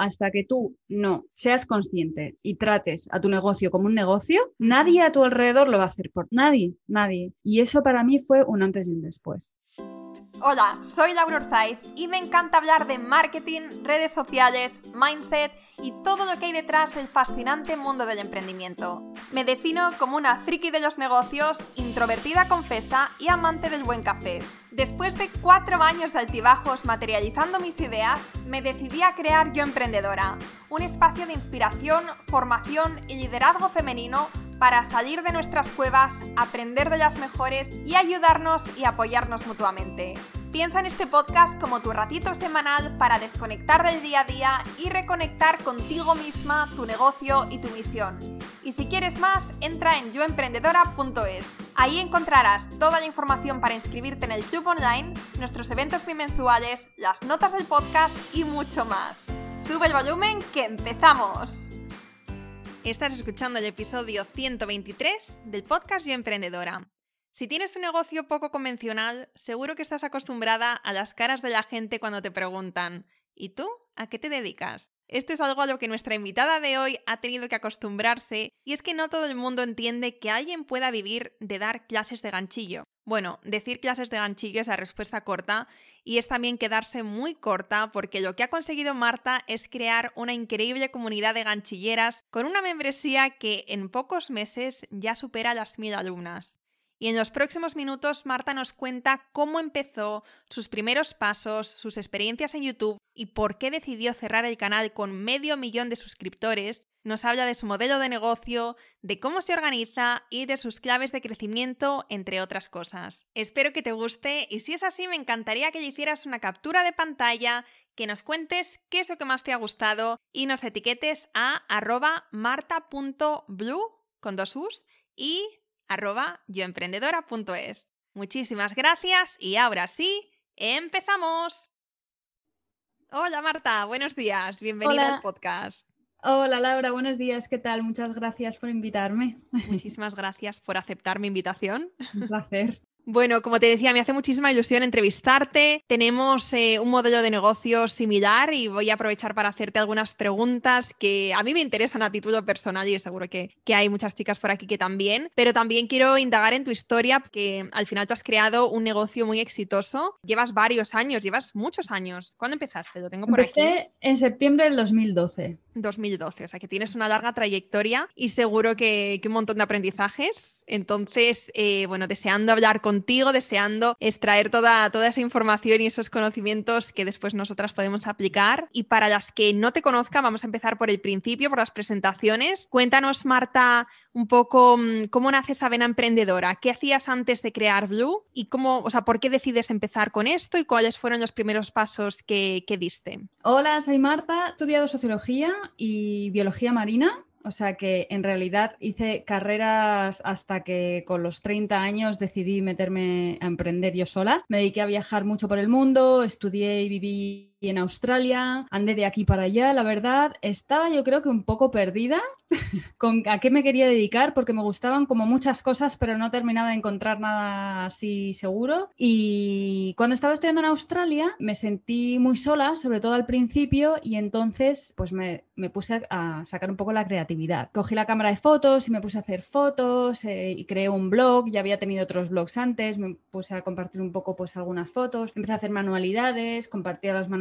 hasta que tú no seas consciente y trates a tu negocio como un negocio, nadie a tu alrededor lo va a hacer por nadie, nadie. Y eso para mí fue un antes y un después. Hola, soy Laura Urzaiz y me encanta hablar de marketing, redes sociales, mindset y todo lo que hay detrás del fascinante mundo del emprendimiento. Me defino como una friki de los negocios, introvertida confesa y amante del buen café. Después de 4 años de altibajos materializando mis ideas, me decidí a crear Yo Emprendedora, un espacio de inspiración, formación y liderazgo femenino para salir de nuestras cuevas, aprender de las mejores y ayudarnos y apoyarnos mutuamente. Piensa en este podcast como tu ratito semanal para desconectar del día a día y reconectar contigo misma, tu negocio y tu misión. Y si quieres más, entra en yoemprendedora.es. Ahí encontrarás toda la información para inscribirte en el club online, nuestros eventos bimensuales, las notas del podcast y mucho más. Sube el volumen que empezamos. Estás escuchando el episodio 123 del podcast Yo Emprendedora. Si tienes un negocio poco convencional, seguro que estás acostumbrada a las caras de la gente cuando te preguntan ¿y tú a qué te dedicas? Esto es algo a lo que nuestra invitada de hoy ha tenido que acostumbrarse y es que no todo el mundo entiende que alguien pueda vivir de dar clases de ganchillo. Bueno, decir clases de ganchillo es la respuesta corta y es también quedarse muy corta porque lo que ha conseguido Marta es crear una increíble comunidad de ganchilleras con una membresía que en pocos meses ya supera las 1000 alumnas. Y en los próximos minutos Marta nos cuenta cómo empezó, sus primeros pasos, sus experiencias en YouTube y por qué decidió cerrar el canal con 500,000 de suscriptores. Nos habla de su modelo de negocio, de cómo se organiza y de sus claves de crecimiento, entre otras cosas. Espero que te guste y si es así me encantaría que le hicieras una captura de pantalla, que nos cuentes qué es lo que más te ha gustado y nos etiquetes a @marta.blue con 2 U's y @yoemprendedora.es. Muchísimas gracias y ahora sí, ¡empezamos! Hola Marta, buenos días, bienvenida al podcast. Hola Laura, buenos días, ¿qué tal? Muchas gracias por invitarme. Muchísimas gracias por aceptar mi invitación. Un placer. Bueno, como te decía, me hace muchísima ilusión entrevistarte. Tenemos un modelo de negocio similar y voy a aprovechar para hacerte algunas preguntas que a mí me interesan a título personal y seguro que hay muchas chicas por aquí que también. Pero también quiero indagar en tu historia, que al final tú has creado un negocio muy exitoso. Llevas varios años, llevas muchos años. ¿Cuándo empezaste? Lo tengo por aquí. Empecé en septiembre del 2012. 2012, o sea que tienes una larga trayectoria y seguro que un montón de aprendizajes. Entonces, bueno, deseando hablar contigo, deseando extraer toda esa información y esos conocimientos que después nosotras podemos aplicar. Y para las que no te conozcan, vamos a empezar por el principio, por las presentaciones. Cuéntanos, Marta, un poco cómo nace esa vena emprendedora. ¿Qué hacías antes de crear Blue? ¿Y cómo, o sea, por qué decides empezar con esto? ¿Y cuáles fueron los primeros pasos que diste? Hola, soy Marta, he estudiado Sociología y Biología Marina. O sea que en realidad hice carreras hasta que con los 30 años decidí meterme a emprender yo sola. Me dediqué a viajar mucho por el mundo, estudié y viví en Australia, andé de aquí para allá, la verdad. Estaba yo creo que un poco perdida con a qué me quería dedicar porque me gustaban como muchas cosas pero no terminaba de encontrar nada así seguro. Y cuando estaba estudiando en Australia me sentí muy sola, sobre todo al principio, y entonces pues me puse a sacar un poco la creatividad. Cogí la cámara de fotos y me puse a hacer fotos y creé un blog. Ya había tenido otros blogs antes, me puse a compartir un poco pues algunas fotos, empecé a hacer manualidades, compartía las manualidades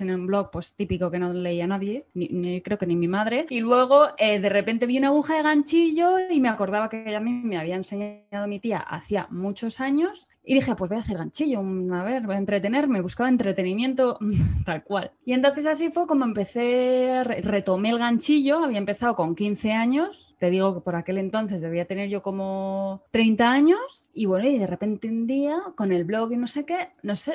en un blog pues típico que no leía nadie, ni creo que ni mi madre. Y luego de repente vi una aguja de ganchillo y me acordaba que a mí me había enseñado mi tía hacía muchos años y dije pues voy a hacer ganchillo, a ver, voy a entretenerme, buscaba entretenimiento tal cual. Y entonces así fue como empecé, retomé el ganchillo. Había empezado con 15 años, te digo que por aquel entonces debía tener yo como 30 años y bueno, y de repente un día con el blog y no sé,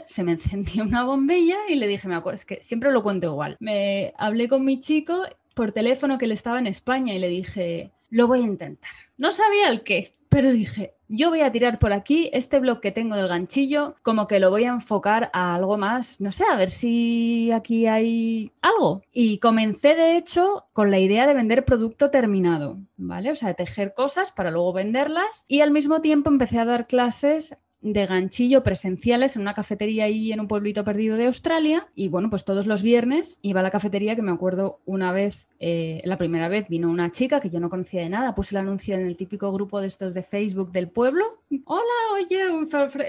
se me encendió una bombilla y le dije, me acuerdo, es que siempre lo cuento igual, me hablé con mi chico por teléfono que él estaba en España y le dije, lo voy a intentar. No sabía el qué, pero dije, yo voy a tirar por aquí este blog que tengo del ganchillo, como que lo voy a enfocar a algo más, no sé, a ver si aquí hay algo. Y comencé, de hecho, con la idea de vender producto terminado, ¿vale? O sea, de tejer cosas para luego venderlas. Y al mismo tiempo empecé a dar clases de ganchillo presenciales en una cafetería ahí en un pueblito perdido de Australia, y bueno, pues todos los viernes iba a la cafetería, que me acuerdo una vez, la primera vez vino una chica que yo no conocía de nada, puse el anuncio en el típico grupo de estos de Facebook del pueblo, hola, oye,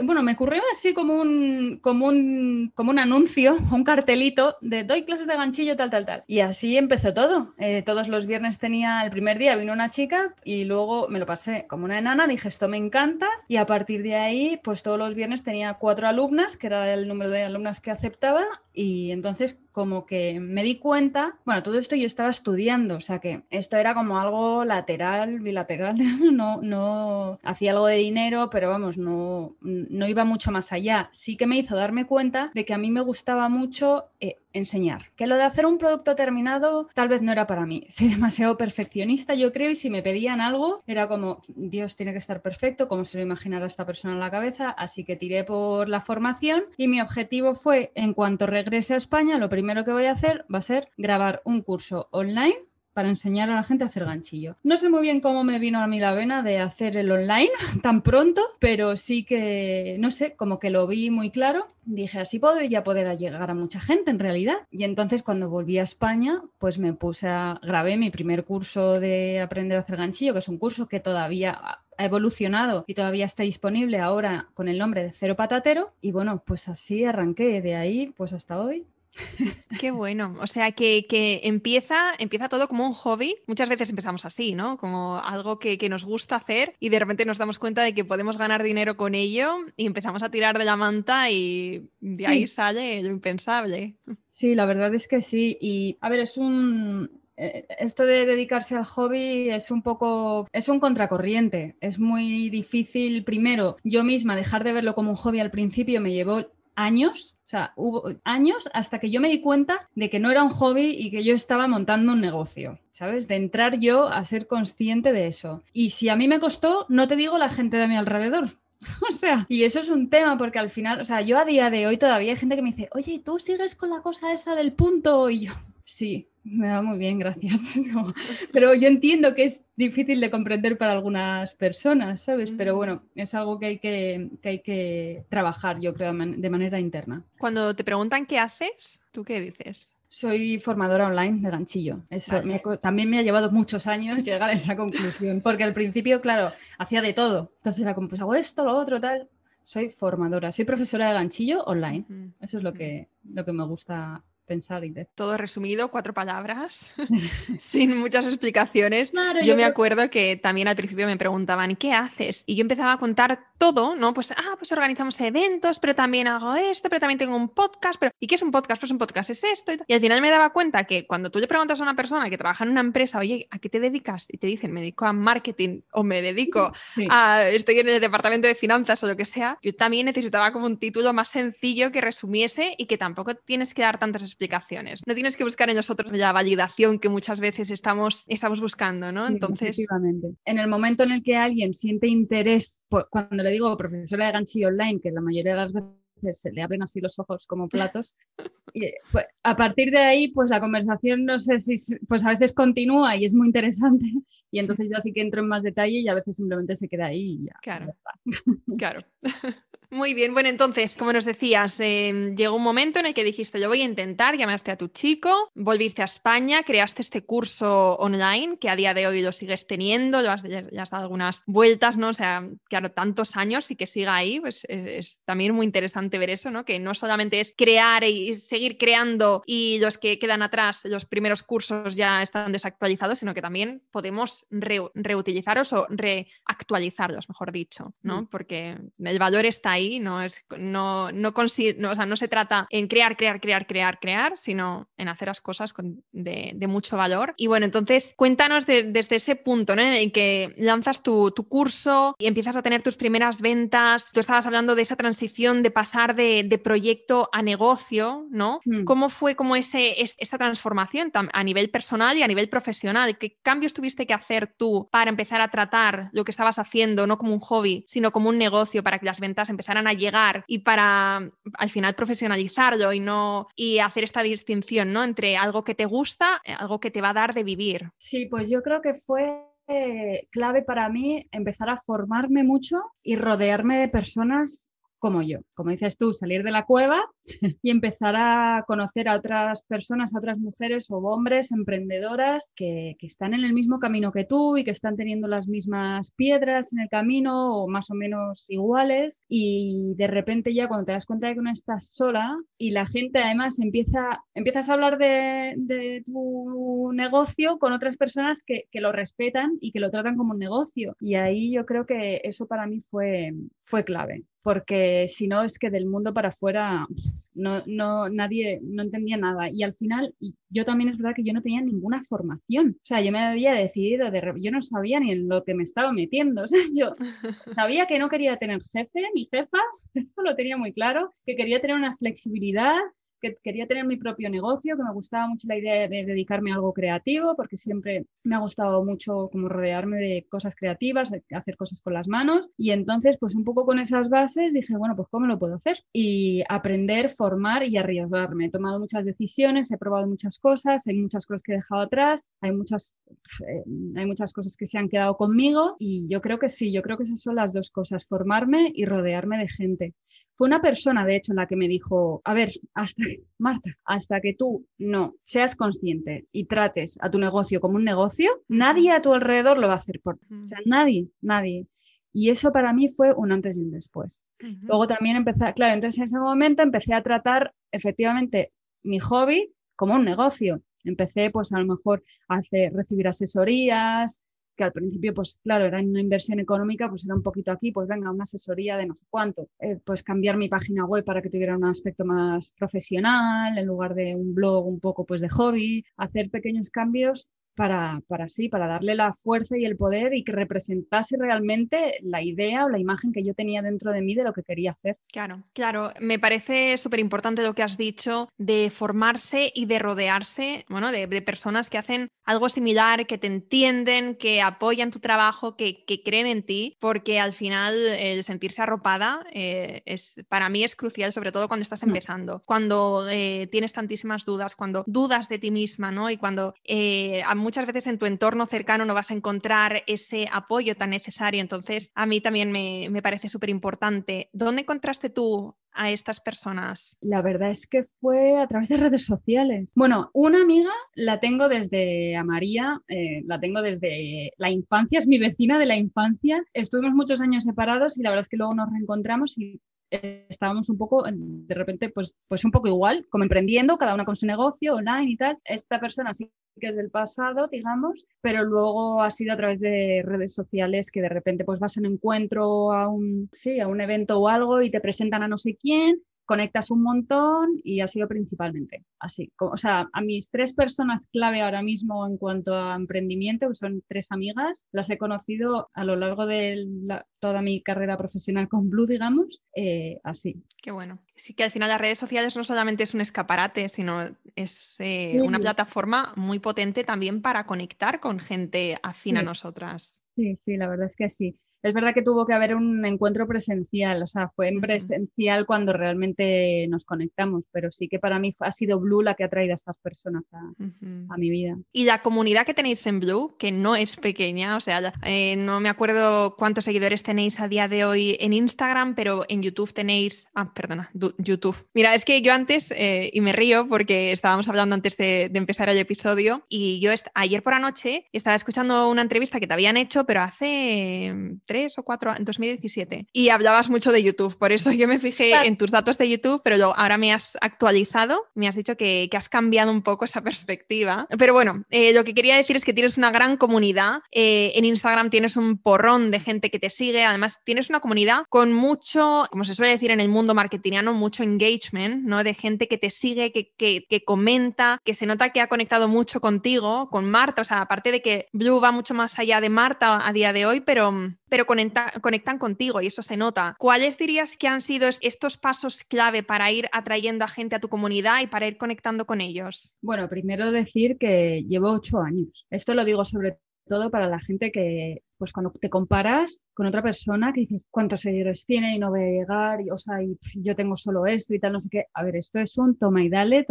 bueno, me ocurrió así como un anuncio, un cartelito de doy clases de ganchillo tal, tal, tal, y así empezó todo, todos los viernes tenía, el primer día vino una chica y luego me lo pasé como una enana, dije esto me encanta, y a partir de ahí pues todos los viernes tenía 4 alumnas, que era el número de alumnas que aceptaba, y entonces como que me di cuenta, bueno, todo esto yo estaba estudiando, o sea que esto era como algo lateral, bilateral, no hacía algo de dinero, pero vamos, no iba mucho más allá. Sí que me hizo darme cuenta de que a mí me gustaba mucho enseñar, que lo de hacer un producto terminado tal vez no era para mí, soy demasiado perfeccionista yo creo, y si me pedían algo era como, Dios, tiene que estar perfecto, como se lo imaginara esta persona en la cabeza, así que tiré por la formación y mi objetivo fue, en cuanto regrese a España, lo primero que voy a hacer va a ser grabar un curso online para enseñar a la gente a hacer ganchillo. No sé muy bien cómo me vino a mí la vena de hacer el online tan pronto, pero sí que, no sé, como que lo vi muy claro. Dije, así puedo ya poder llegar a mucha gente en realidad. Y entonces cuando volví a España, pues me puse a... grabé mi primer curso de aprender a hacer ganchillo, que es un curso que todavía... ha evolucionado y todavía está disponible ahora con el nombre de Cero Patatero, y bueno, pues así arranqué de ahí pues hasta hoy. Qué bueno, o sea que empieza todo como un hobby. Muchas veces empezamos así, ¿no? Como algo que nos gusta hacer y de repente nos damos cuenta de que podemos ganar dinero con ello y empezamos a tirar de la manta y de ahí sale lo impensable. Sí, la verdad es que sí. Y a ver, esto de dedicarse al hobby es un contracorriente, es muy difícil. Primero, yo misma dejar de verlo como un hobby al principio me llevó años. O sea, hubo años hasta que yo me di cuenta de que no era un hobby y que yo estaba montando un negocio, ¿sabes? De entrar yo a ser consciente de eso. Y si a mí me costó, no te digo la gente de mi alrededor. O sea, y eso es un tema porque al final, o sea, yo a día de hoy todavía hay gente que me dice, oye, ¿y tú sigues con la cosa esa del punto? Y yo, sí, me va muy bien, gracias. Pero yo entiendo que es difícil de comprender para algunas personas, ¿sabes? Pero bueno, es algo que hay que trabajar, yo creo, de manera interna. Cuando te preguntan qué haces, ¿tú qué dices? Soy formadora online de ganchillo. Eso vale. También me ha llevado muchos años llegar a esa conclusión, porque al principio, claro, hacía de todo. Entonces era como, pues hago esto, lo otro, tal... Soy formadora, soy profesora de ganchillo online. Eso es lo que me gusta... pensar y de... Todo resumido, 4 palabras, sin muchas explicaciones. Claro, yo me acuerdo que también al principio me preguntaban, ¿qué haces? Y yo empezaba a contar todo, ¿no? Pues organizamos eventos, pero también hago esto, pero también tengo un podcast, pero ¿y qué es un podcast? Pues un podcast es esto. Y al final me daba cuenta que cuando tú le preguntas a una persona que trabaja en una empresa, oye, ¿a qué te dedicas? Y te dicen, me dedico a marketing o me dedico a... estoy en el departamento de finanzas o lo que sea. Yo también necesitaba como un título más sencillo que resumiese y que tampoco tienes que dar tantas explicaciones. No tienes que buscar en nosotros la validación que muchas veces estamos buscando, ¿no? Entonces... Sí, en el momento en el que alguien siente interés, cuando le digo profesora de ganchillo online, que la mayoría de las veces se le abren así los ojos como platos, y, pues, a partir de ahí pues la conversación, no sé si, pues a veces continúa y es muy interesante. Y entonces ya sí que entro en más detalle y a veces simplemente se queda ahí y ya. Claro, claro. Muy bien, bueno, entonces, como nos decías, llegó un momento en el que dijiste, yo voy a intentar, llamaste a tu chico, volviste a España, creaste este curso online, que a día de hoy lo sigues teniendo, le has dado algunas vueltas, ¿no? O sea, claro, tantos años y que siga ahí, pues es también muy interesante ver eso, ¿no? Que no solamente es crear y seguir creando y los que quedan atrás, los primeros cursos ya están desactualizados, sino que también podemos reutilizarlos o reactualizarlos, mejor dicho, ¿no? Porque el valor está ahí, no se trata en crear, sino en hacer las cosas de mucho valor. Y bueno, entonces cuéntanos desde ese punto, ¿no? En el que lanzas tu curso y empiezas a tener tus primeras ventas. Tú estabas hablando de esa transición de pasar de proyecto a negocio, ¿no? ¿Cómo fue esa transformación a nivel personal y a nivel profesional? ¿Qué cambios tuviste que hacer tú para empezar a tratar lo que estabas haciendo, no como un hobby, sino como un negocio, para que las ventas empezaran a llegar y para al final profesionalizarlo y hacer esta distinción, ¿no? Entre algo que te gusta, algo que te va a dar de vivir? Sí, pues yo creo que fue clave para mí empezar a formarme mucho y rodearme de personas como yo. Como dices tú, salir de la cueva y empezar a conocer a otras personas, a otras mujeres o hombres emprendedoras que están en el mismo camino que tú y que están teniendo las mismas piedras en el camino o más o menos iguales, y de repente ya cuando te das cuenta de que no estás sola y la gente además empiezas a hablar de tu negocio con otras personas que lo respetan y que lo tratan como un negocio, y ahí yo creo que eso para mí fue clave. Porque si no, es que del mundo para afuera nadie no entendía nada. Y al final, yo también es verdad que yo no tenía ninguna formación. O sea, yo me había decidido, yo no sabía ni en lo que me estaba metiendo. O sea, yo sabía que no quería tener jefe ni jefa, eso lo tenía muy claro, que quería tener una flexibilidad, que quería tener mi propio negocio, que me gustaba mucho la idea de dedicarme a algo creativo, porque siempre me ha gustado mucho como rodearme de cosas creativas, hacer cosas con las manos, y entonces pues un poco con esas bases dije, bueno, pues ¿cómo lo puedo hacer? Y aprender, formar y arriesgarme. He tomado muchas decisiones, he probado muchas cosas, hay muchas cosas que he dejado atrás, hay muchas cosas que se han quedado conmigo, y yo creo que sí, yo creo que esas son las dos cosas, formarme y rodearme de gente. Fue una persona, de hecho, la que me dijo, a ver, Marta, hasta que tú no seas consciente y trates a tu negocio como un negocio, nadie a tu alrededor lo va a hacer por ti. O sea, nadie. Y eso para mí fue un antes y un después. Uh-huh. Luego también entonces en ese momento empecé a tratar efectivamente mi hobby como un negocio. Empecé pues a lo mejor a recibir asesorías, que al principio, pues claro, era una inversión económica, pues era un poquito aquí, pues venga, una asesoría de no sé cuánto, pues cambiar mi página web para que tuviera un aspecto más profesional, en lugar de un blog un poco pues de hobby, hacer pequeños cambios para darle la fuerza y el poder y que representase realmente la idea o la imagen que yo tenía dentro de mí de lo que quería hacer. Claro. Me parece súper importante lo que has dicho de formarse y de rodearse, bueno, de personas que hacen algo similar, que te entienden, que apoyan tu trabajo, que creen en ti, porque al final el sentirse arropada para mí es crucial, sobre todo cuando estás empezando, cuando tienes tantísimas dudas, cuando dudas de ti misma, ¿no? Y cuando muchas veces en tu entorno cercano no vas a encontrar ese apoyo tan necesario. Entonces, a mí también me parece súper importante. ¿Dónde encontraste tú a estas personas? La verdad es que fue a través de redes sociales. Bueno, una amiga la tengo desde María, la tengo desde la infancia, es mi vecina de la infancia. Estuvimos muchos años separados y la verdad es que luego nos reencontramos y estábamos un poco, de repente, pues un poco igual, como emprendiendo, cada una con su negocio online y tal. Esta persona sí que es del pasado, digamos, pero luego ha sido a través de redes sociales que de repente pues vas a un encuentro, a un evento o algo y te presentan a no sé quién, conectas un montón, y ha sido principalmente así. O sea, a mis tres personas clave ahora mismo en cuanto a emprendimiento, que son tres amigas, las he conocido a lo largo de toda mi carrera profesional con Blue, digamos, así. Qué bueno. Sí, que al final las redes sociales no solamente es un escaparate, sino es una plataforma muy potente también para conectar con gente afín a nosotras. Sí, la verdad es que sí. Es verdad que tuvo que haber un encuentro presencial, o sea, fue en presencial cuando realmente nos conectamos, pero sí que para mí ha sido Blue la que ha traído a estas personas a mi vida. Y la comunidad que tenéis en Blue, que no es pequeña, o sea, no me acuerdo cuántos seguidores tenéis a día de hoy en Instagram, pero en YouTube tenéis... YouTube. Mira, es que yo antes, y me río porque estábamos hablando antes de empezar el episodio, y yo ayer por la noche estaba escuchando una entrevista que te habían hecho, pero hace 3 o 4 en 2017, y hablabas mucho de YouTube, por eso yo me fijé en tus datos de YouTube, pero ahora me has actualizado, me has dicho que has cambiado un poco esa perspectiva, pero bueno, lo que quería decir es que tienes una gran comunidad, en Instagram tienes un porrón de gente que te sigue, además tienes una comunidad con mucho, como se suele decir en el mundo marketingiano, mucho engagement, ¿no? De gente que te sigue, que comenta, que se nota que ha conectado mucho contigo, con Marta, o sea, aparte de que Blue va mucho más allá de Marta a día de hoy, pero conectan contigo y eso se nota. ¿Cuáles dirías que han sido estos pasos clave para ir atrayendo a gente a tu comunidad y para ir conectando con ellos? Bueno, primero decir que llevo 8 años. Esto lo digo sobre todo para la gente que pues cuando te comparas con otra persona que dices cuántos seguidores tiene y no voy a llegar, y, o sea, y yo tengo solo esto y tal, no sé qué. A ver, esto es un toma y dale,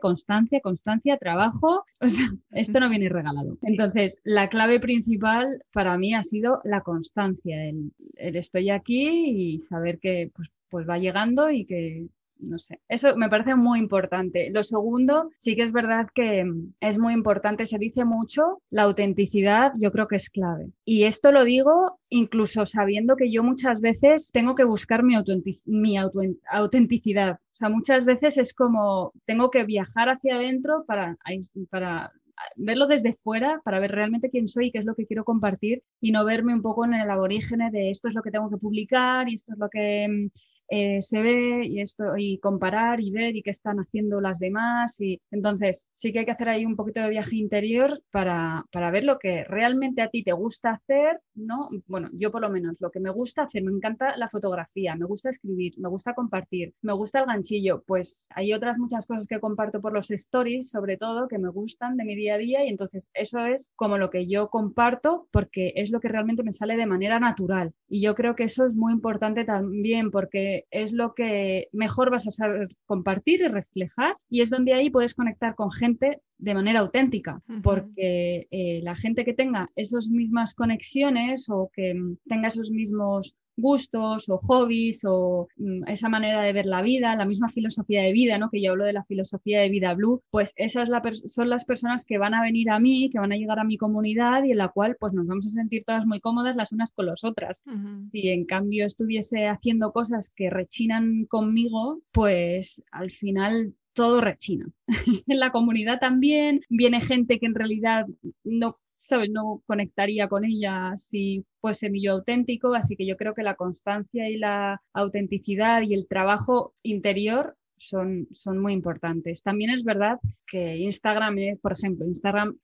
constancia, constancia, trabajo. O sea, esto no viene regalado. Entonces, la clave principal para mí ha sido la constancia, el estoy aquí y saber que pues va llegando y que... No sé, eso me parece muy importante. Lo segundo, sí que es verdad que es muy importante, se dice mucho, la autenticidad yo creo que es clave. Y esto lo digo incluso sabiendo que yo muchas veces tengo que buscar mi autenticidad. O sea, muchas veces es como tengo que viajar hacia adentro para verlo desde fuera, para ver realmente quién soy y qué es lo que quiero compartir y no verme un poco en el aborígene de esto es lo que tengo que publicar y esto es lo que... se ve y esto y comparar y ver y qué están haciendo las demás y entonces sí que hay que hacer ahí un poquito de viaje interior para ver lo que realmente a ti te gusta hacer, ¿no? Bueno, yo por lo menos lo que me gusta hacer, me encanta la fotografía, me gusta escribir, me gusta compartir, me gusta el ganchillo, pues hay otras muchas cosas que comparto por los stories sobre todo que me gustan de mi día a día y entonces eso es como lo que yo comparto porque es lo que realmente me sale de manera natural y yo creo que eso es muy importante también porque es lo que mejor vas a saber compartir y reflejar y es donde ahí puedes conectar con gente de manera auténtica, porque la gente que tenga esas mismas conexiones o que tenga esos mismos gustos o hobbies o esa manera de ver la vida, la misma filosofía de vida, ¿no? Que yo hablo de la filosofía de vida Blue, pues esas son las personas que van a venir a mí, que van a llegar a mi comunidad y en la cual pues nos vamos a sentir todas muy cómodas las unas con las otras. Uh-huh. Si en cambio estuviese haciendo cosas que rechinan conmigo, pues al final... todo rechina. En la comunidad también viene gente que en realidad no, ¿sabes? No conectaría con ella si fuese mi yo auténtico, así que yo creo que la constancia y la autenticidad y el trabajo interior son muy importantes. También es verdad que Instagram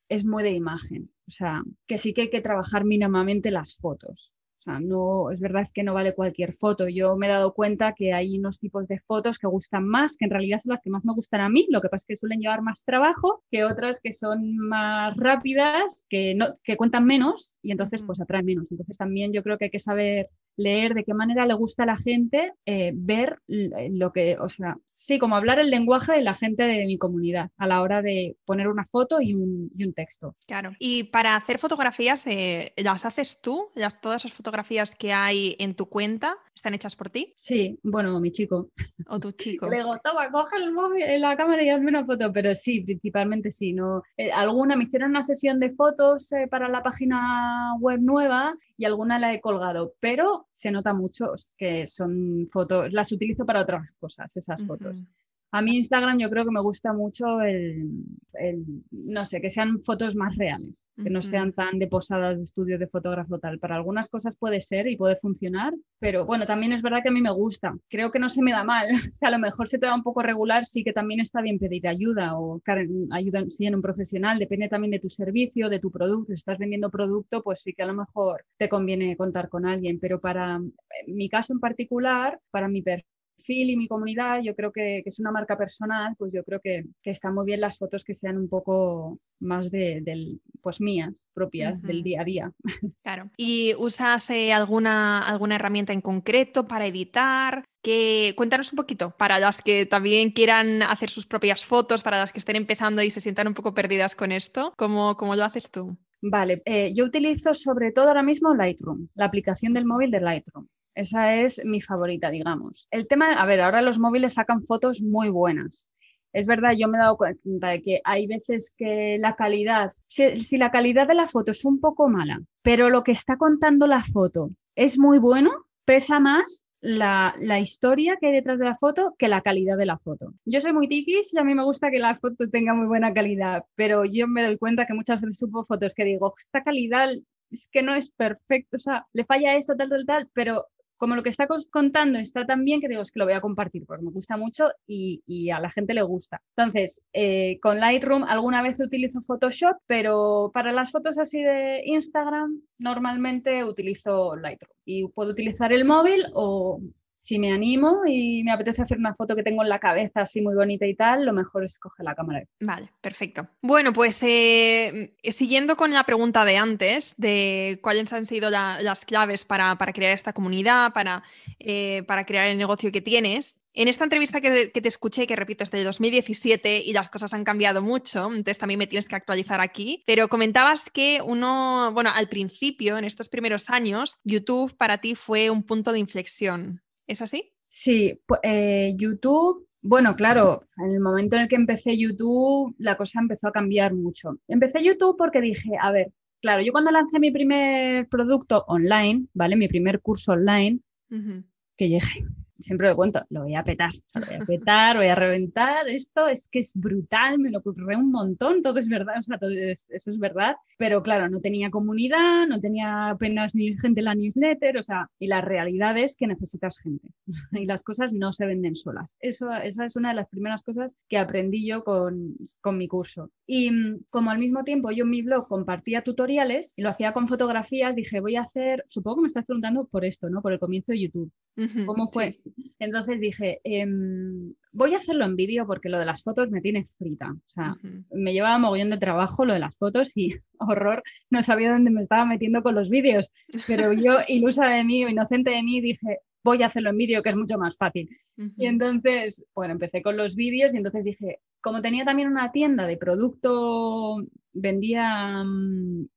es muy de imagen, o sea, que sí que hay que trabajar mínimamente las fotos. O sea, no, es verdad que no vale cualquier foto. Yo me he dado cuenta que hay unos tipos de fotos que gustan más, que en realidad son las que más me gustan a mí, lo que pasa es que suelen llevar más trabajo que otras que son más rápidas, que cuentan menos y entonces pues atraen menos. Entonces también yo creo que hay que saber leer de qué manera le gusta a la gente, ver lo que, o sea, sí, como hablar el lenguaje de la gente de mi comunidad a la hora de poner una foto y un texto. Claro. Y para hacer fotografías, ¿las haces tú? ¿Todas esas fotografías que hay en tu cuenta están hechas por ti? Sí, bueno, mi chico. O tu chico. Le digo, toma, coge el móvil, la cámara y hazme una foto, pero sí, principalmente sí. No, alguna me hicieron una sesión de fotos para la página web nueva y alguna la he colgado, pero se nota mucho que son fotos, las utilizo para otras cosas, esas fotos. A mí Instagram yo creo que me gusta mucho no sé, que sean fotos más reales, que no sean tan de posadas de estudio de fotógrafo tal. Para algunas cosas puede ser y puede funcionar, pero bueno, también es verdad que a mí me gusta. Creo que no se me da mal. O sea, a lo mejor se te da un poco regular, sí que también está bien pedir ayuda o ayuda sí, en un profesional. Depende también de tu servicio, de tu producto. Si estás vendiendo producto, pues sí que a lo mejor te conviene contar con alguien. Pero para mi caso en particular, para mi perfil y mi comunidad, yo creo que es una marca personal, pues yo creo que están muy bien las fotos que sean un poco más pues mías, propias, del día a día. Claro. ¿Y usas alguna herramienta en concreto para editar? Cuéntanos un poquito, para las que también quieran hacer sus propias fotos, para las que estén empezando y se sientan un poco perdidas con esto, ¿cómo lo haces tú? Vale, yo utilizo sobre todo ahora mismo Lightroom, la aplicación del móvil de Lightroom. Esa es mi favorita, digamos. El tema, a ver, ahora los móviles sacan fotos muy buenas. Es verdad, yo me he dado cuenta de que hay veces que la calidad, si la calidad de la foto es un poco mala, pero lo que está contando la foto es muy bueno, pesa más la historia que hay detrás de la foto que la calidad de la foto. Yo soy muy tiquis y a mí me gusta que la foto tenga muy buena calidad, pero yo me doy cuenta que muchas veces subo fotos que digo, esta calidad es que no es perfecta, o sea, le falla esto, tal, pero... Como lo que está contando está tan bien que digo, es que lo voy a compartir porque me gusta mucho y a la gente le gusta. Entonces, con Lightroom alguna vez utilizo Photoshop, pero para las fotos así de Instagram normalmente utilizo Lightroom. Y puedo utilizar el móvil o... Si me animo y me apetece hacer una foto que tengo en la cabeza así muy bonita y tal, lo mejor es coger la cámara. Vale, perfecto. Bueno, pues siguiendo con la pregunta de antes, de cuáles han sido las claves para crear esta comunidad, para crear el negocio que tienes. En esta entrevista que te escuché, que repito, es de 2017 y las cosas han cambiado mucho, entonces también me tienes que actualizar aquí, pero comentabas que al principio, en estos primeros años, YouTube para ti fue un punto de inflexión. ¿Es así? Sí, YouTube, bueno, claro, en el momento en el que empecé YouTube, la cosa empezó a cambiar mucho. Empecé YouTube porque dije, a ver, claro, yo cuando lancé mi primer producto online, ¿vale? Mi primer curso online, uh-huh, que llegué, siempre lo cuento, lo voy a petar, voy a reventar, esto es que es brutal, me lo curré un montón, todo es verdad, o sea, eso es verdad, pero claro, no tenía comunidad, no tenía apenas ni gente en la newsletter, o sea, y la realidad es que necesitas gente y las cosas no se venden solas. Esa es una de las primeras cosas que aprendí yo con mi curso. Y como al mismo tiempo yo en mi blog compartía tutoriales y lo hacía con fotografías, dije, voy a hacer, supongo que me estás preguntando por esto, ¿no? Por el comienzo de YouTube. ¿Cómo fue? Sí. Entonces dije, voy a hacerlo en vídeo porque lo de las fotos me tiene frita. O sea, me llevaba mogollón de trabajo lo de las fotos y horror, no sabía dónde me estaba metiendo con los vídeos. Pero yo, ilusa de mí, inocente de mí, dije, voy a hacerlo en vídeo que es mucho más fácil. Y entonces, bueno, empecé con los vídeos y entonces dije, como tenía también una tienda de producto, vendía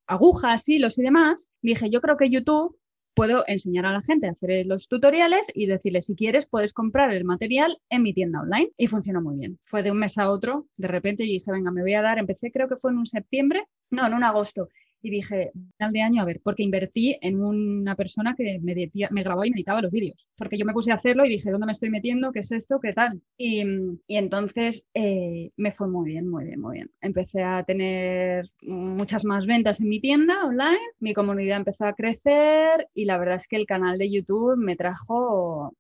agujas, hilos y demás, dije, yo creo que YouTube puedo enseñar a la gente a hacer los tutoriales y decirles, si quieres, puedes comprar el material en mi tienda online. Y funcionó muy bien. Fue de un mes a otro, de repente yo dije, venga, me voy a dar, empecé creo que fue en un agosto. Y dije, final de año, a ver, porque invertí en una persona que me grababa y me editaba los vídeos. Porque yo me puse a hacerlo y dije, ¿dónde me estoy metiendo? ¿Qué es esto? ¿Qué tal? Y entonces me fue muy bien, muy bien, muy bien. Empecé a tener muchas más ventas en mi tienda online, mi comunidad empezó a crecer y la verdad es que el canal de YouTube me trajo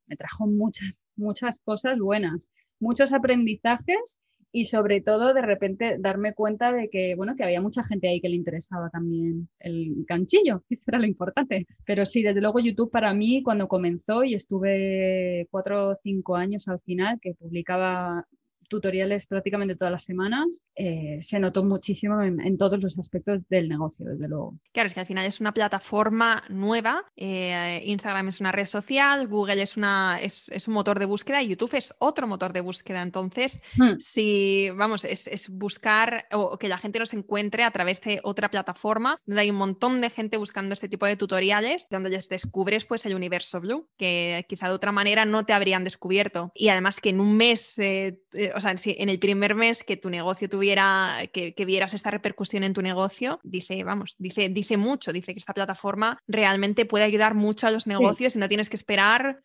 muchas, muchas cosas buenas, muchos aprendizajes. Y sobre todo, de repente, darme cuenta de que, bueno, que había mucha gente ahí que le interesaba también el ganchillo. Eso era lo importante. Pero sí, desde luego YouTube para mí, cuando comenzó y estuve 4 o 5 años al final, que publicaba tutoriales prácticamente todas las semanas, se notó muchísimo en todos los aspectos del negocio, desde luego. Claro, es que al final es una plataforma nueva, Instagram es una red social, Google es un motor de búsqueda y YouTube es otro motor de búsqueda, entonces es buscar o que la gente nos encuentre a través de otra plataforma donde hay un montón de gente buscando este tipo de tutoriales, donde les descubres pues el universo Blue, que quizá de otra manera no te habrían descubierto. Y además que en un mes en el primer mes que tu negocio tuviera, que vieras esta repercusión en tu negocio, dice mucho, dice que esta plataforma realmente puede ayudar mucho a los negocios y no tienes que esperar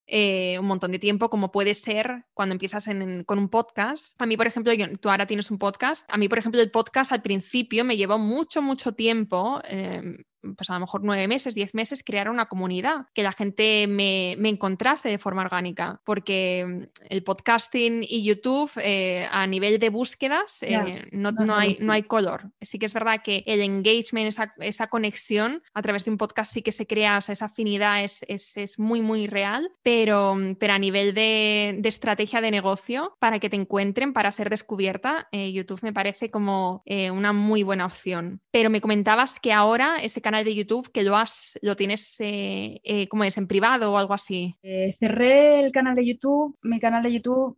un montón de tiempo como puede ser cuando empiezas con un podcast. A mí, por ejemplo, tú ahora tienes un podcast. A mí, por ejemplo, el podcast al principio me llevó mucho, mucho tiempo, pues a lo mejor 9 meses, 10 meses, crear una comunidad, que la gente me encontrase de forma orgánica, porque el podcasting y YouTube a nivel de búsquedas no hay color. Sí que es verdad que el engagement, esa conexión a través de un podcast sí que se crea, o sea, esa afinidad es muy, muy real, pero a nivel de estrategia de negocio, para que te encuentren, para ser descubierta, YouTube me parece como una muy buena opción. Pero me comentabas que ahora ese canal de YouTube que lo tienes ¿cómo es? ¿En privado o algo así? Cerré el canal de YouTube, mi canal de YouTube,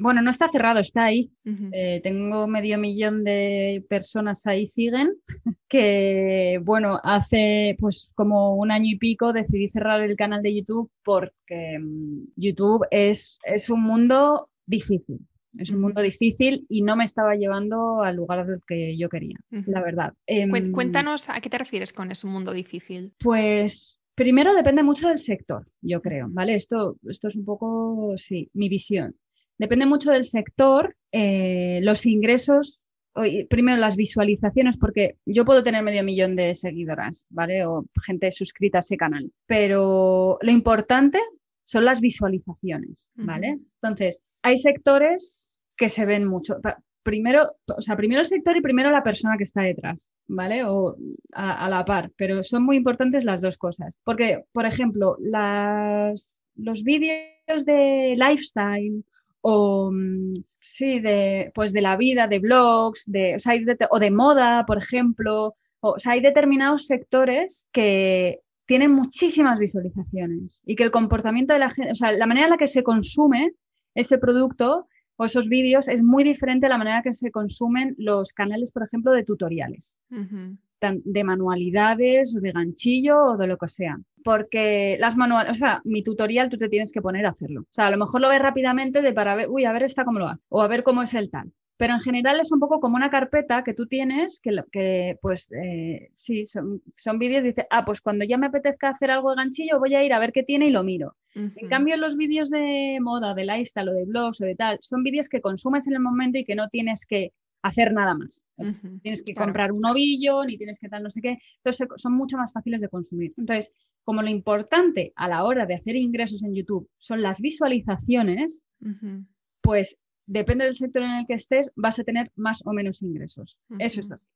no está cerrado, está ahí. Tengo 500.000 de personas ahí siguen, que bueno, hace pues como 1 año y pico decidí cerrar el canal de YouTube porque YouTube es un mundo difícil. Es un mundo difícil y no me estaba llevando al lugar del que yo quería, la verdad. Cuéntanos a qué te refieres con es un mundo difícil. Pues primero depende mucho del sector, yo creo, ¿vale? Esto es un poco, sí, mi visión. Depende mucho del sector, los ingresos, primero las visualizaciones, porque yo puedo tener 500.000 de seguidoras, ¿vale? O gente suscrita a ese canal, pero lo importante son las visualizaciones, ¿vale? Entonces, hay sectores que se ven mucho. primero, o sea, primero el sector y primero la persona que está detrás, ¿vale? O a la par, pero son muy importantes las dos cosas. Porque, por ejemplo, los vídeos de lifestyle o sí, pues de la vida, de blogs, o de moda, por ejemplo. O sea, hay determinados sectores que tienen muchísimas visualizaciones y que el comportamiento de la gente, o sea, la manera en la que se consume ese producto o esos vídeos es muy diferente a la manera que se consumen los canales, por ejemplo, de tutoriales, uh-huh, de manualidades, de ganchillo o de lo que sea. Porque las manualidades, o sea, mi tutorial tú te tienes que poner a hacerlo. O sea, a lo mejor lo ves rápidamente para ver, uy, a ver esta cómo lo hace, o a ver cómo es el tal. Pero en general es un poco como una carpeta que tú tienes, sí, son vídeos, dices, pues cuando ya me apetezca hacer algo de ganchillo voy a ir a ver qué tiene y lo miro. Uh-huh. En cambio, los vídeos de moda, de lifestyle o de blogs o de tal, son vídeos que consumes en el momento y que no tienes que hacer nada más. Uh-huh. Tienes que comprar un ovillo, ni tienes que tal no sé qué. Entonces son mucho más fáciles de consumir. Entonces, como lo importante a la hora de hacer ingresos en YouTube son las visualizaciones, uh-huh, pues depende del sector en el que estés, vas a tener más o menos ingresos. Uh-huh. Eso es así.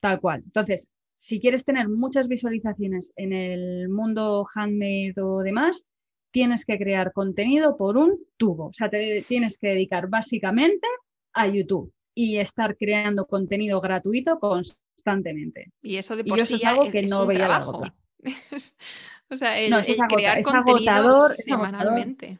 Tal cual. Entonces, si quieres tener muchas visualizaciones en el mundo handmade o demás, tienes que crear contenido por un tubo. O sea, te tienes que dedicar básicamente a YouTube y estar creando contenido gratuito constantemente. Y eso de por sí es algo que no veía trabajo. O sea, el crear contenido semanalmente.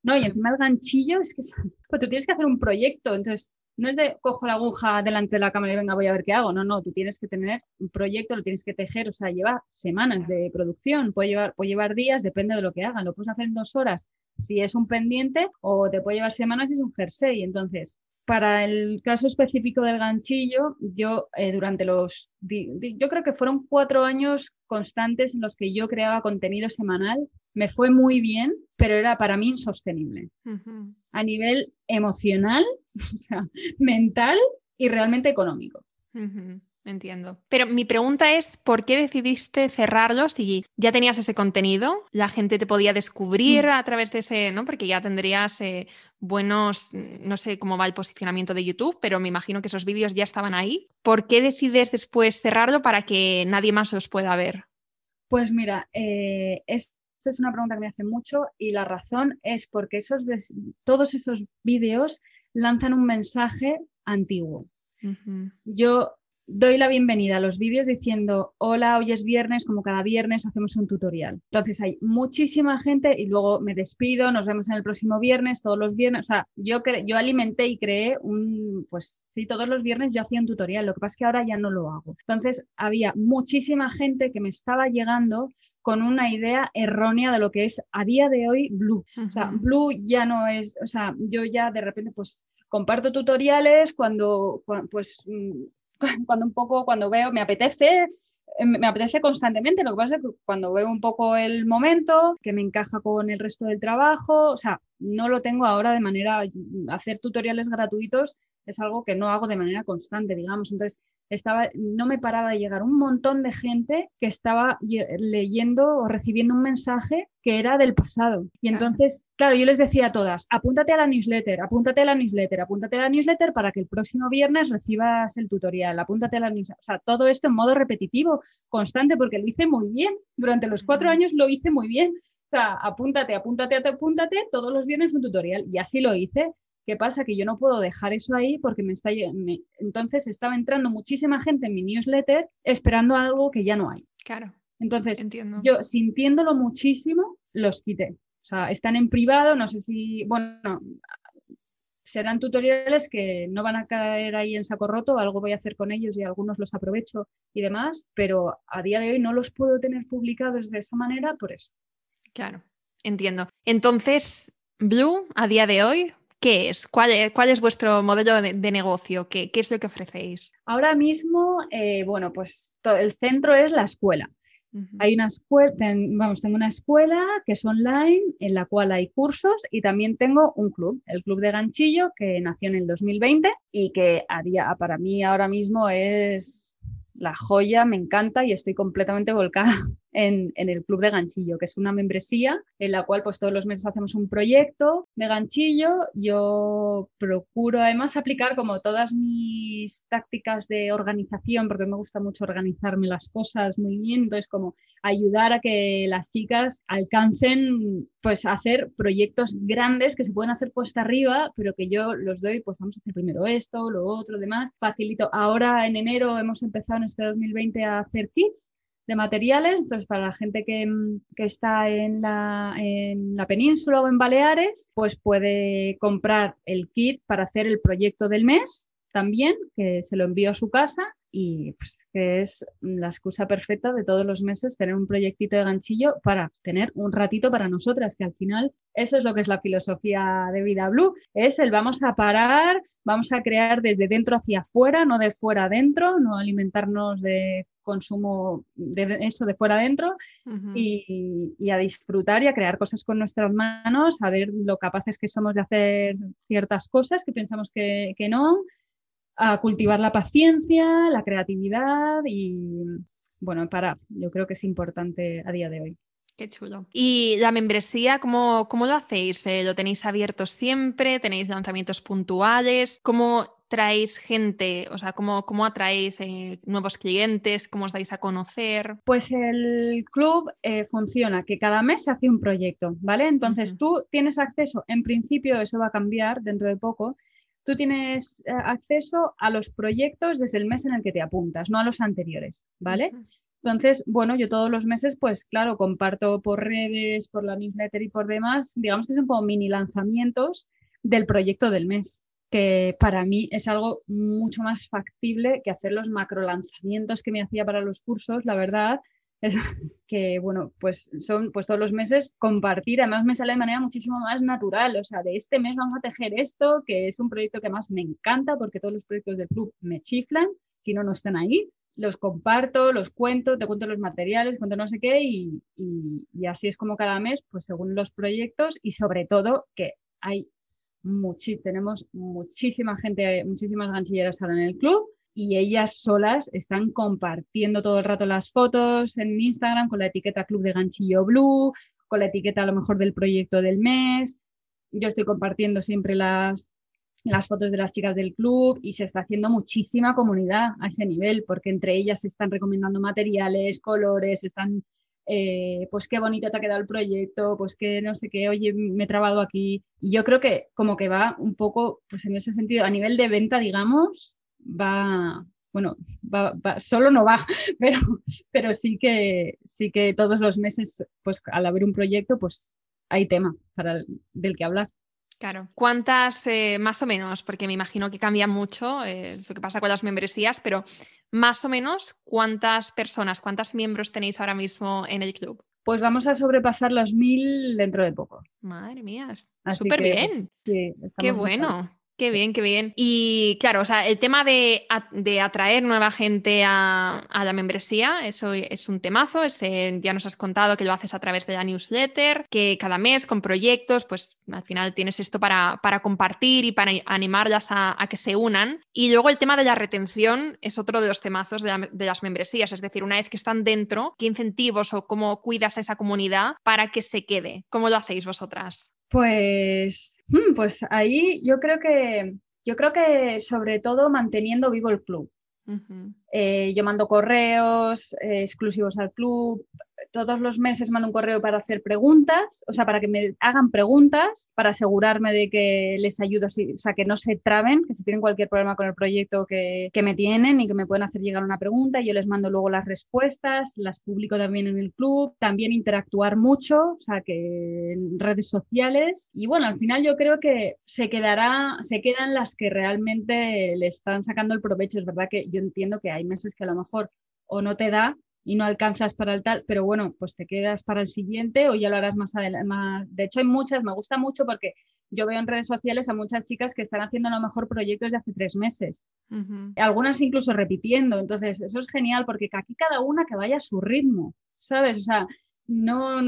No, y encima el ganchillo es que pues tú tienes que hacer un proyecto, entonces no es de cojo la aguja delante de la cámara y venga voy a ver qué hago, no, tú tienes que tener un proyecto, lo tienes que tejer, o sea, lleva semanas de producción, puede llevar días, depende de lo que hagan, lo puedes hacer en 2 horas si es un pendiente o te puede llevar semanas si es un jersey. Entonces, para el caso específico del ganchillo, yo durante yo creo que fueron 4 años constantes en los que yo creaba contenido semanal. Me fue muy bien, pero era para mí insostenible. Uh-huh. A nivel emocional, o sea, mental y realmente económico. Uh-huh. Entiendo. Pero mi pregunta es, ¿por qué decidiste cerrarlo si ya tenías ese contenido? La gente te podía descubrir a través de ese, ¿no? Porque ya tendrías buenos, no sé cómo va el posicionamiento de YouTube, pero me imagino que esos vídeos ya estaban ahí. ¿Por qué decides después cerrarlo para que nadie más los pueda ver? Pues mira, esta es una pregunta que me hacen mucho y la razón es porque todos esos vídeos lanzan un mensaje antiguo. Uh-huh. Yo doy la bienvenida a los vídeos diciendo, hola, hoy es viernes, como cada viernes hacemos un tutorial. Entonces hay muchísima gente y luego me despido, nos vemos en el próximo viernes, todos los viernes. O sea, yo alimenté y creé pues sí, todos los viernes yo hacía un tutorial, lo que pasa es que ahora ya no lo hago. Entonces había muchísima gente que me estaba llegando con una idea errónea de lo que es a día de hoy Blue. Uh-huh. O sea, Blue ya no es, o sea, yo ya de repente pues comparto tutoriales cuando veo, me apetece constantemente. Lo que pasa es que cuando veo un poco el momento, que me encaja con el resto del trabajo, o sea, no lo tengo ahora de manera, hacer tutoriales gratuitos es algo que no hago de manera constante, digamos. Entonces, no me paraba de llegar un montón de gente que estaba leyendo o recibiendo un mensaje que era del pasado. Y entonces, claro, yo les decía a todas, apúntate a la newsletter para que el próximo viernes recibas el tutorial, apúntate a la newsletter. O sea, todo esto en modo repetitivo, constante, porque lo hice muy bien. Durante los 4 años lo hice muy bien. O sea, apúntate, todos los viernes un tutorial. Y así lo hice. ¿Qué pasa? Que yo no puedo dejar eso ahí porque entonces estaba entrando muchísima gente en mi newsletter esperando algo que ya no hay. Claro. Entonces, entiendo. Yo sintiéndolo muchísimo, los quité. O sea, están en privado, no sé si... Bueno, serán tutoriales que no van a caer ahí en saco roto, algo voy a hacer con ellos y algunos los aprovecho y demás, pero a día de hoy no los puedo tener publicados de esa manera por eso. Claro, entiendo. Entonces, Blue, a día de hoy... ¿Qué es? ¿Cuál es vuestro modelo de negocio? ¿Qué es lo que ofrecéis? Ahora mismo, el centro es la escuela. Uh-huh. Hay una escuela, tengo una escuela que es online, en la cual hay cursos y también tengo un club, el Club de Ganchillo, que nació en el 2020 y que para mí ahora mismo es la joya, me encanta y estoy completamente volcada en el Club de Ganchillo, que es una membresía en la cual pues todos los meses hacemos un proyecto de ganchillo. Yo procuro además aplicar como todas mis tácticas de organización, porque me gusta mucho organizarme las cosas muy bien, entonces como ayudar a que las chicas alcancen pues hacer proyectos grandes que se pueden hacer cuesta arriba, pero que yo los doy, pues vamos a hacer primero esto, lo otro, demás, facilito. Ahora en enero hemos empezado en este 2020 a hacer kits de materiales, entonces para la gente que está en la península o en Baleares, pues puede comprar el kit para hacer el proyecto del mes también, que se lo envío a su casa, y pues, que es la excusa perfecta de todos los meses tener un proyectito de ganchillo para tener un ratito para nosotras, que al final eso es lo que es la filosofía de Vida Blue, es el vamos a parar, vamos a crear desde dentro hacia afuera, no de fuera adentro, no alimentarnos de consumo de eso de fuera adentro. Uh-huh. y a disfrutar y a crear cosas con nuestras manos, a ver lo capaces que somos de hacer ciertas cosas que pensamos que no, a cultivar la paciencia, la creatividad y, bueno, yo creo que es importante a día de hoy. Qué chulo. ¿Y la membresía, cómo lo hacéis? ¿Lo tenéis abierto siempre? ¿Tenéis lanzamientos puntuales? ¿Cómo traéis gente? O sea, ¿cómo atraéis nuevos clientes? ¿Cómo os dais a conocer? Pues el club funciona, que cada mes se hace un proyecto, ¿vale? Entonces tú tienes acceso, en principio eso va a cambiar dentro de poco. Tú tienes acceso a los proyectos desde el mes en el que te apuntas, no a los anteriores, ¿vale? Entonces, bueno, yo todos los meses, pues claro, comparto por redes, por la newsletter y por demás, digamos que son como mini lanzamientos del proyecto del mes, que para mí es algo mucho más factible que hacer los macro lanzamientos que me hacía para los cursos, la verdad. Es que, bueno, pues son pues todos los meses compartir, además me sale de manera muchísimo más natural, o sea, de este mes vamos a tejer esto, que es un proyecto que más me encanta porque todos los proyectos del club me chiflan, si no están ahí, los comparto, los cuento, te cuento los materiales, cuento no sé qué y así es como cada mes, pues según los proyectos y sobre todo que tenemos muchísima gente, muchísimas ganchilleras ahora en el club. Y ellas solas están compartiendo todo el rato las fotos en Instagram con la etiqueta Club de Ganchillo Blue, con la etiqueta a lo mejor del proyecto del mes. Yo estoy compartiendo siempre las fotos de las chicas del club y se está haciendo muchísima comunidad a ese nivel, porque entre ellas se están recomendando materiales, colores, están, pues qué bonito te ha quedado el proyecto, pues que no sé qué, oye, me he trabado aquí. Y yo creo que como que va un poco, pues en ese sentido, a nivel de venta, digamos, solo no va, pero sí que todos los meses, pues al haber un proyecto, pues hay tema del que hablar. Claro. ¿Cuántas más o menos? Porque me imagino que cambia mucho lo que pasa con las membresías, pero más o menos, ¿cuántas personas, cuántos miembros tenéis ahora mismo en el club? Pues vamos a sobrepasar los 1.000 dentro de poco. Madre mía, súper bien. Sí, qué bueno. Buscando. Qué bien, qué bien. Y claro, o sea, el tema de atraer nueva gente a la membresía, eso es un temazo. Ya nos has contado que lo haces a través de la newsletter, que cada mes con proyectos, pues al final tienes esto para compartir y para animarlas a que se unan. Y luego el tema de la retención es otro de los temazos de las membresías. Es decir, una vez que están dentro, ¿qué incentivos o cómo cuidas a esa comunidad para que se quede? ¿Cómo lo hacéis vosotras? Pues ahí yo creo que sobre todo manteniendo vivo el club. Uh-huh. Yo mando correos exclusivos al club, todos los meses mando un correo para hacer preguntas, o sea, para que me hagan preguntas, para asegurarme de que les ayudo, o sea, que no se traben, que si tienen cualquier problema con el proyecto que me tienen y que me pueden hacer llegar una pregunta, yo les mando luego las respuestas, las publico también en el club, también interactuar mucho, o sea, que en redes sociales y bueno, al final yo creo que se quedan las que realmente le están sacando el provecho. Es verdad que yo entiendo que hay meses que a lo mejor o no te da y no alcanzas para el tal, pero bueno, pues te quedas para el siguiente o ya lo harás más adelante. De hecho, hay muchas, me gusta mucho porque yo veo en redes sociales a muchas chicas que están haciendo a lo mejor proyectos de hace 3 meses. Uh-huh. Algunas incluso repitiendo. Entonces, eso es genial porque aquí cada una que vaya a su ritmo, ¿sabes? O sea, no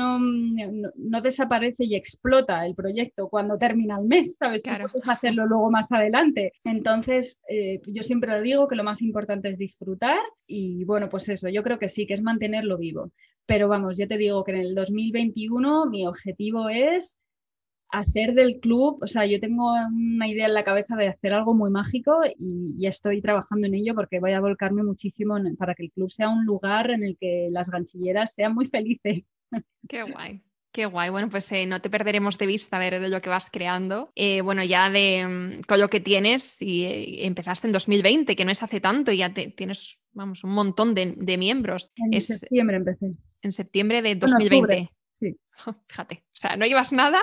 desaparece y explota el proyecto cuando termina el mes, ¿sabes? Claro. Tú puedes hacerlo luego más adelante. Entonces, yo siempre lo digo que lo más importante es disfrutar y bueno, pues eso, yo creo que sí, que es mantenerlo vivo. pero vamos, ya te digo que en el 2021 mi objetivo es hacer del club, o sea, yo tengo una idea en la cabeza de hacer algo muy mágico y ya estoy trabajando en ello porque voy a volcarme muchísimo para que el club sea un lugar en el que las ganchilleras sean muy felices. Qué guay. Qué guay, bueno, pues no te perderemos de vista a ver lo que vas creando. Bueno, ya con lo que tienes y empezaste en 2020, que no es hace tanto, y ya tienes, vamos, un montón de miembros. En septiembre empecé. En septiembre de 2020. Bueno, octubre, sí. Fíjate, o sea, no llevas nada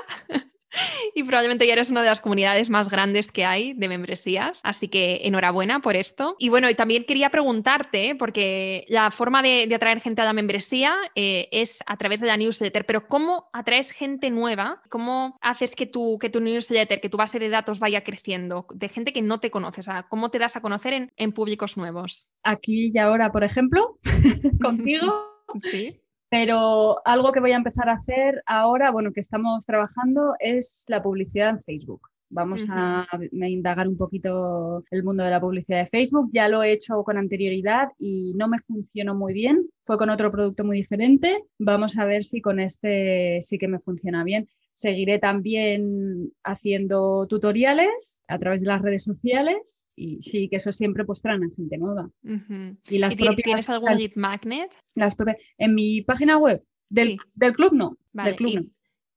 y probablemente ya eres una de las comunidades más grandes que hay de membresías, así que enhorabuena por esto. Y bueno, y también quería preguntarte, porque la forma de atraer gente a la membresía es a través de la newsletter, pero ¿cómo atraes gente nueva? ¿Cómo haces que tu newsletter, que tu base de datos vaya creciendo de gente que no te conoce? O sea, ¿cómo te das a conocer en públicos nuevos? Aquí y ahora, por ejemplo, contigo. Sí. Pero algo que voy a empezar a hacer ahora, bueno, que estamos trabajando, es la publicidad en Facebook. Vamos a indagar un poquito el mundo de la publicidad de Facebook. Ya lo he hecho con anterioridad y no me funcionó muy bien. Fue con otro producto muy diferente. Vamos a ver si con este sí que me funciona bien. Seguiré también haciendo tutoriales a través de las redes sociales y sí, que eso siempre pues traen a gente nueva. Uh-huh. Y las propias, ¿tienes algún lead magnet? En mi página web. Del club no. Vale, del club no.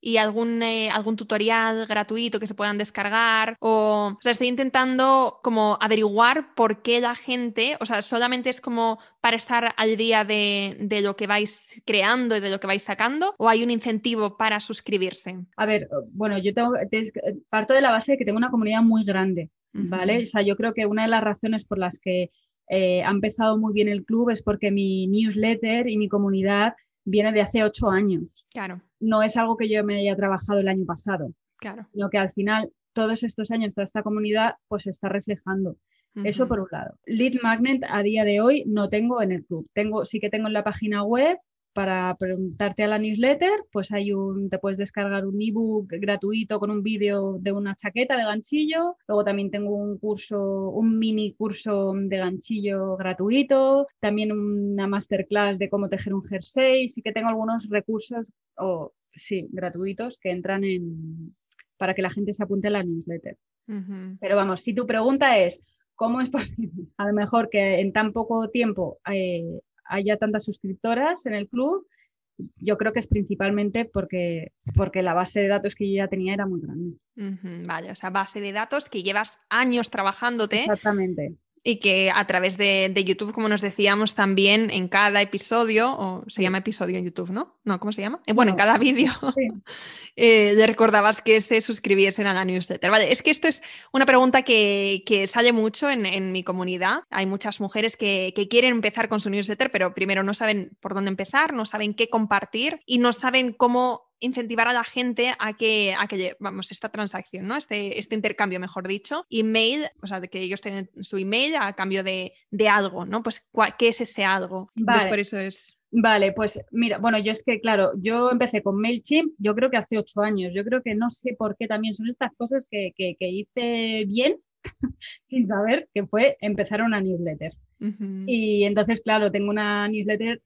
¿Y algún tutorial gratuito que se puedan descargar? O sea, estoy intentando como averiguar por qué la gente, o sea, solamente es como para estar al día de lo que vais creando y de lo que vais sacando, ¿o hay un incentivo para suscribirse? A ver, bueno, yo parto de la base de que tengo una comunidad muy grande, ¿vale? O sea, yo creo que una de las razones por las que ha empezado muy bien el club es porque mi newsletter y mi comunidad viene de hace 8 años. Claro. No es algo que yo me haya trabajado el año pasado. Claro. Sino que al final, todos estos años, toda esta comunidad, pues se está reflejando. Uh-huh. Eso por un lado. Lead magnet a día de hoy no tengo en el club. Sí que tengo en la página web para preguntarte a la newsletter, pues te puedes descargar un ebook gratuito con un vídeo de una chaqueta de ganchillo. Luego también tengo un mini curso de ganchillo gratuito, también una masterclass de cómo tejer un jersey. Sí que tengo algunos recursos gratuitos que entran para que la gente se apunte a la newsletter. Uh-huh. Pero vamos, si tu pregunta es ¿cómo es posible? A lo mejor que en tan poco tiempo haya tantas suscriptoras en el club, yo creo que es principalmente porque la base de datos que yo ya tenía era muy grande. Uh-huh, vale, o sea, base de datos que llevas años trabajándote. Exactamente. Y que a través de YouTube, como nos decíamos también en cada episodio, o se llama episodio en YouTube, ¿no? No, ¿cómo se llama? Bueno, no. En cada vídeo sí. Le recordabas que se suscribiesen a la newsletter. Vale, es que esto es una pregunta que sale mucho en mi comunidad. Hay muchas mujeres que quieren empezar con su newsletter, pero primero no saben por dónde empezar, no saben qué compartir y no saben cómo incentivar a la gente a que vamos, esta transacción, ¿no? Este intercambio, mejor dicho, email, o sea, que ellos tienen su email a cambio de algo, ¿no? Pues, ¿qué es ese algo? Vale. Entonces, por eso es... Vale, pues mira, bueno, yo es que, claro, yo empecé con Mailchimp, yo creo que hace 8 años, yo creo que no sé por qué también son estas cosas que hice bien, sin saber que fue empezar una newsletter. Uh-huh. Y entonces, claro, tengo una newsletter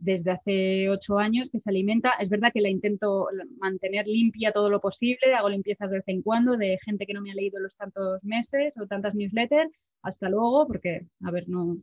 desde hace 8 años que se alimenta. Es verdad que la intento mantener limpia todo lo posible, hago limpiezas de vez en cuando de gente que no me ha leído los tantos meses o tantas newsletters, hasta luego, porque, a ver, no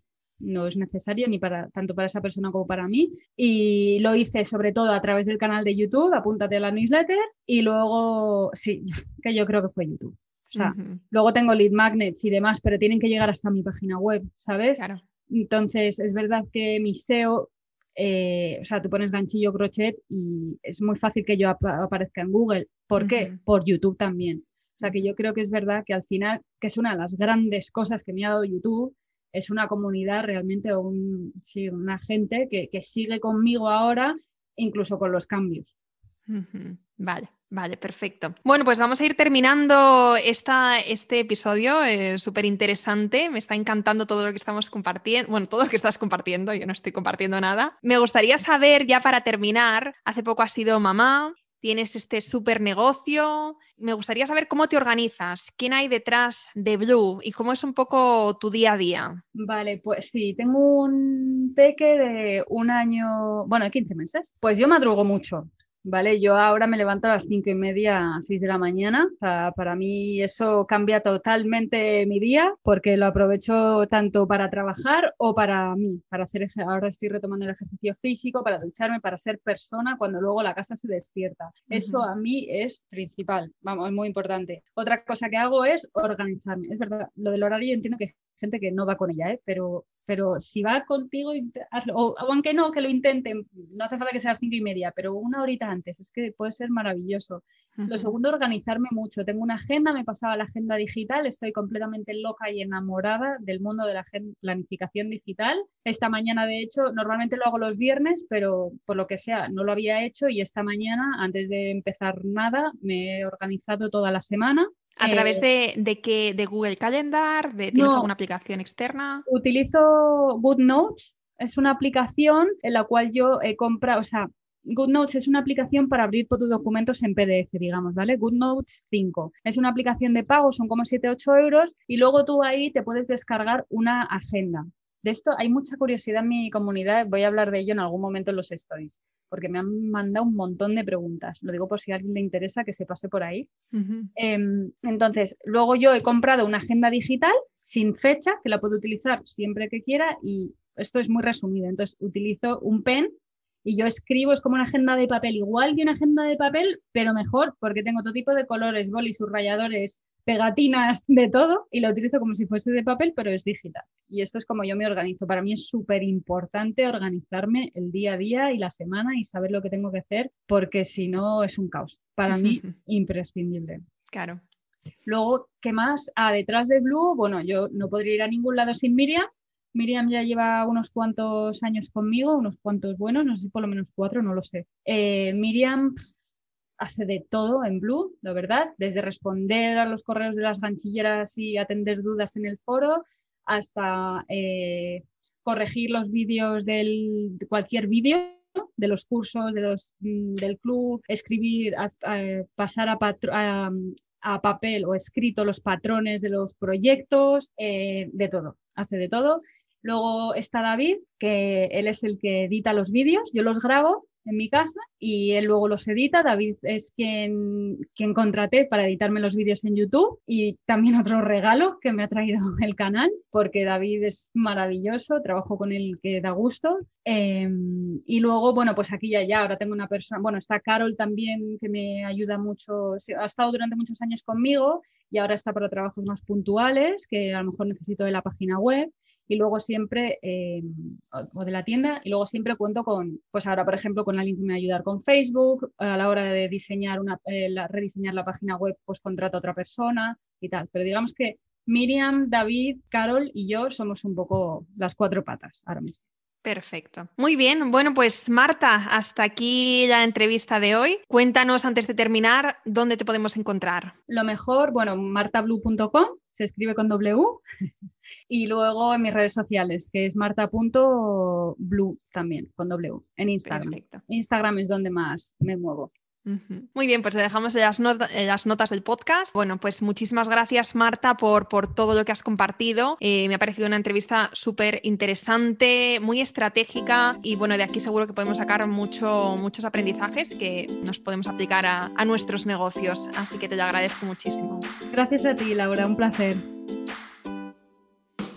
es necesario ni para tanto para esa persona como para mí, y lo hice sobre todo a través del canal de YouTube, apúntate a la newsletter, y luego, sí, que yo creo que fue YouTube. O sea, uh-huh. Luego tengo lead magnets y demás, pero tienen que llegar hasta mi página web, ¿sabes? Claro. Entonces, es verdad que mi SEO, o sea, tú pones ganchillo crochet y es muy fácil que yo aparezca en Google. ¿Por uh-huh. qué? Por YouTube también. O sea, que yo creo que es verdad que al final, que es una de las grandes cosas que me ha dado YouTube, es una comunidad realmente, una gente que sigue conmigo ahora, incluso con los cambios. Uh-huh. Vale. Vale, perfecto. Bueno, pues vamos a ir terminando este episodio, súper interesante. Me está encantando todo lo que estamos compartiendo. Bueno, todo lo que estás compartiendo, yo no estoy compartiendo nada. Me gustaría saber, ya para terminar, hace poco has sido mamá, tienes este súper negocio. Me gustaría saber cómo te organizas, quién hay detrás de Blue y cómo es un poco tu día a día. Vale, pues sí, tengo un peque de 1 año, bueno, 15 meses. Pues yo madrugo mucho, ¿vale? Yo ahora me levanto a las 5:30, 6 de la mañana. O sea, para mí eso cambia totalmente mi día porque lo aprovecho tanto para trabajar o para mí, para hacer, ahora estoy retomando el ejercicio físico, para ducharme, para ser persona cuando luego la casa se despierta. Eso a mí es principal, vamos, es muy importante. Otra cosa que hago es organizarme. Es verdad, lo del horario yo entiendo que hay gente que no va con ella, ¿eh? Pero si va contigo, hazlo. O aunque no, que lo intenten, no hace falta que sea a las 5:30, pero 1 horita antes, es que puede ser maravilloso. Ajá. Lo segundo, organizarme mucho. Tengo una agenda, me pasaba la agenda digital, estoy completamente loca y enamorada del mundo de la planificación digital. Esta mañana, de hecho, normalmente lo hago los viernes, pero por lo que sea, no lo había hecho y esta mañana, antes de empezar nada, me he organizado toda la semana. ¿A través de Google Calendar? ¿Tienes alguna aplicación externa? Utilizo GoodNotes. Es una aplicación en la cual yo he comprado... O sea, GoodNotes es una aplicación para abrir tus documentos en PDF, digamos, ¿vale? GoodNotes 5. Es una aplicación de pago, son como 7-8 euros y luego tú ahí te puedes descargar una agenda. De esto hay mucha curiosidad en mi comunidad, voy a hablar de ello en algún momento en los stories, porque me han mandado un montón de preguntas, lo digo por si a alguien le interesa que se pase por ahí. Uh-huh. Entonces, luego yo he comprado una agenda digital sin fecha, que la puedo utilizar siempre que quiera y esto es muy resumido, entonces utilizo un pen y yo escribo, es como una agenda de papel, igual que una agenda de papel, pero mejor, porque tengo todo tipo de colores, bolis, subrayadores, pegatinas, de todo, y lo utilizo como si fuese de papel, pero es digital. Y esto es como yo me organizo. Para mí es súper importante organizarme el día a día y la semana y saber lo que tengo que hacer, porque si no es un caos. Para mí, imprescindible. Claro. Luego, ¿qué más? Detrás de Blue, bueno, yo no podría ir a ningún lado sin Miriam. Miriam ya lleva unos cuantos años conmigo, unos cuantos buenos, no sé si por lo menos 4, no lo sé. Miriam... hace de todo en Blue, la verdad, desde responder a los correos de las ganchilleras y atender dudas en el foro hasta corregir los vídeos de cualquier vídeo, de los cursos, del club, escribir, pasar a papel o escrito los patrones de los proyectos, de todo, hace de todo. Luego está David, que él es el que edita los vídeos, yo los grabo en mi casa y él luego los edita. David es quien contraté para editarme los vídeos en YouTube y también otro regalo que me ha traído el canal porque David es maravilloso, trabajo con él que da gusto. Y luego, bueno, pues aquí ya ahora tengo una persona, bueno, está Carol también que me ayuda mucho, ha estado durante muchos años conmigo y ahora está para trabajos más puntuales que a lo mejor necesito de la página web y luego siempre, o de la tienda, y luego siempre cuento con, pues ahora por ejemplo con alguien que me va a ayudar con Facebook, a la hora de diseñar rediseñar la página web, pues contrato a otra persona y tal. Pero digamos que Miriam, David, Carol y yo somos un poco las 4 patas ahora mismo. Perfecto. Muy bien. Bueno, pues Marta, hasta aquí la entrevista de hoy. Cuéntanos antes de terminar dónde te podemos encontrar. Lo mejor, bueno, martablue.com, se escribe con W, y luego en mis redes sociales, que es marta.blue también, con W, en Instagram. Perfecto. Instagram es donde más me muevo. Muy bien, pues te dejamos las notas del podcast. Bueno, pues muchísimas gracias Marta por todo lo que has compartido. Me ha parecido una entrevista súper interesante, muy estratégica y bueno, de aquí seguro que podemos sacar muchos aprendizajes que nos podemos aplicar a nuestros negocios. Así que te lo agradezco muchísimo. Gracias a ti, Laura, un placer.